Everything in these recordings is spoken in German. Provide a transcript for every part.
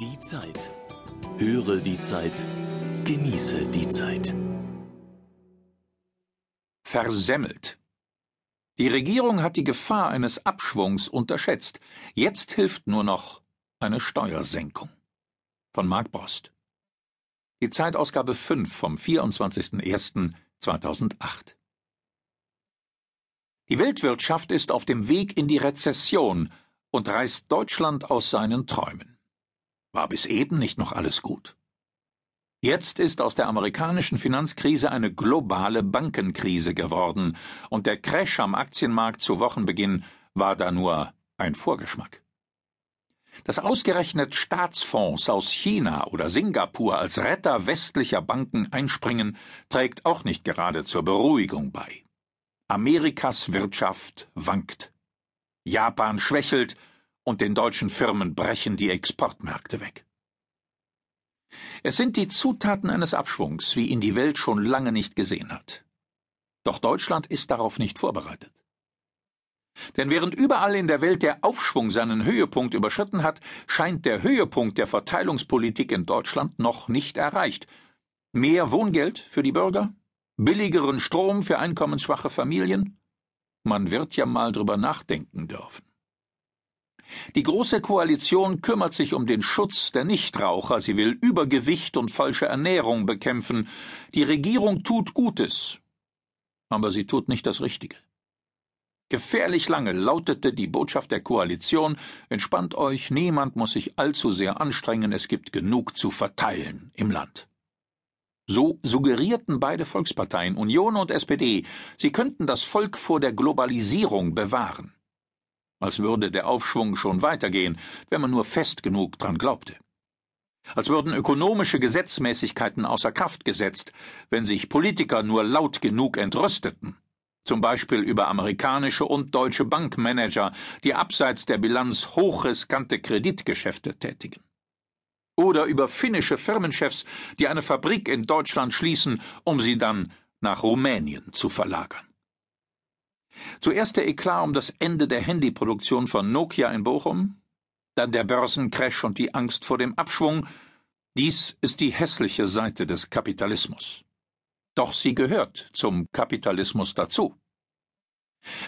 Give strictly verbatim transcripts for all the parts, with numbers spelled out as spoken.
Die Zeit. Höre die Zeit. Genieße die Zeit. Versemmelt. Die Regierung hat die Gefahr eines Abschwungs unterschätzt. Jetzt hilft nur noch eine Steuersenkung. Von Mark Brost. Die Zeitausgabe fünf vom vierundzwanzigsten ersten zweitausendacht. Die Weltwirtschaft ist auf dem Weg in die Rezession und reißt Deutschland aus seinen Träumen. War bis eben nicht noch alles gut? Jetzt ist aus der amerikanischen Finanzkrise eine globale Bankenkrise geworden, und der Crash am Aktienmarkt zu Wochenbeginn war da nur ein Vorgeschmack. Dass ausgerechnet Staatsfonds aus China oder Singapur als Retter westlicher Banken einspringen, trägt auch nicht gerade zur Beruhigung bei. Amerikas Wirtschaft wankt. Japan schwächelt und den deutschen Firmen brechen die Exportmärkte weg. Es sind die Zutaten eines Abschwungs, wie ihn die Welt schon lange nicht gesehen hat. Doch Deutschland ist darauf nicht vorbereitet. Denn während überall in der Welt der Aufschwung seinen Höhepunkt überschritten hat, scheint der Höhepunkt der Verteilungspolitik in Deutschland noch nicht erreicht. Mehr Wohngeld für die Bürger? Billigeren Strom für einkommensschwache Familien? Man wird ja mal drüber nachdenken dürfen. Die Große Koalition kümmert sich um den Schutz der Nichtraucher. Sie will Übergewicht und falsche Ernährung bekämpfen. Die Regierung tut Gutes, aber sie tut nicht das Richtige. Gefährlich lange lautete die Botschaft der Koalition: Entspannt euch, niemand muss sich allzu sehr anstrengen, es gibt genug zu verteilen im Land. So suggerierten beide Volksparteien, Union und S P D, sie könnten das Volk vor der Globalisierung bewahren. Als würde der Aufschwung schon weitergehen, wenn man nur fest genug dran glaubte. Als würden ökonomische Gesetzmäßigkeiten außer Kraft gesetzt, wenn sich Politiker nur laut genug entrüsteten. Zum Beispiel über amerikanische und deutsche Bankmanager, die abseits der Bilanz hochriskante Kreditgeschäfte tätigen. Oder über finnische Firmenchefs, die eine Fabrik in Deutschland schließen, um sie dann nach Rumänien zu verlagern. Zuerst der Eklat um das Ende der Handyproduktion von Nokia in Bochum, dann der Börsencrash und die Angst vor dem Abschwung. Dies ist die hässliche Seite des Kapitalismus. Doch sie gehört zum Kapitalismus dazu.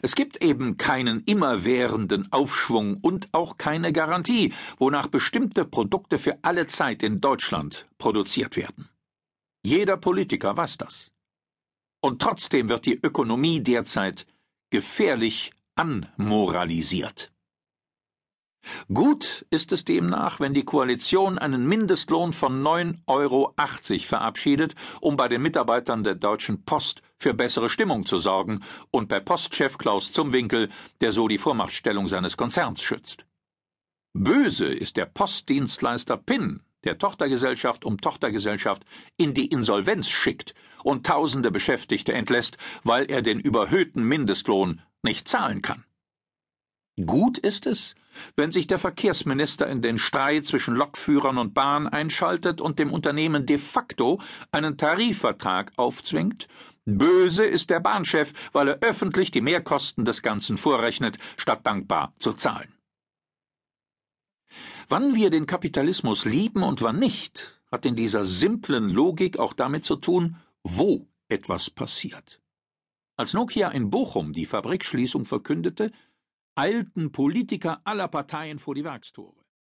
Es gibt eben keinen immerwährenden Aufschwung und auch keine Garantie, wonach bestimmte Produkte für alle Zeit in Deutschland produziert werden. Jeder Politiker weiß das. Und trotzdem wird die Ökonomie derzeit gefährlich anmoralisiert. Gut ist es demnach, wenn die Koalition einen Mindestlohn von neun Euro achtzig verabschiedet, um bei den Mitarbeitern der Deutschen Post für bessere Stimmung zu sorgen und bei Postchef Klaus Zumwinkel, der so die Vormachtstellung seines Konzerns schützt. Böse ist der Postdienstleister PIN, der Tochtergesellschaft um Tochtergesellschaft in die Insolvenz schickt und tausende Beschäftigte entlässt, weil er den überhöhten Mindestlohn nicht zahlen kann. Gut ist es, wenn sich der Verkehrsminister in den Streit zwischen Lokführern und Bahn einschaltet und dem Unternehmen de facto einen Tarifvertrag aufzwingt. Böse ist der Bahnchef, weil er öffentlich die Mehrkosten des Ganzen vorrechnet, statt dankbar zu zahlen. Wann wir den Kapitalismus lieben und wann nicht, hat in dieser simplen Logik auch damit zu tun, wo etwas passiert. Als Nokia in Bochum die Fabrikschließung verkündete, eilten Politiker aller Parteien vor die Werkstore.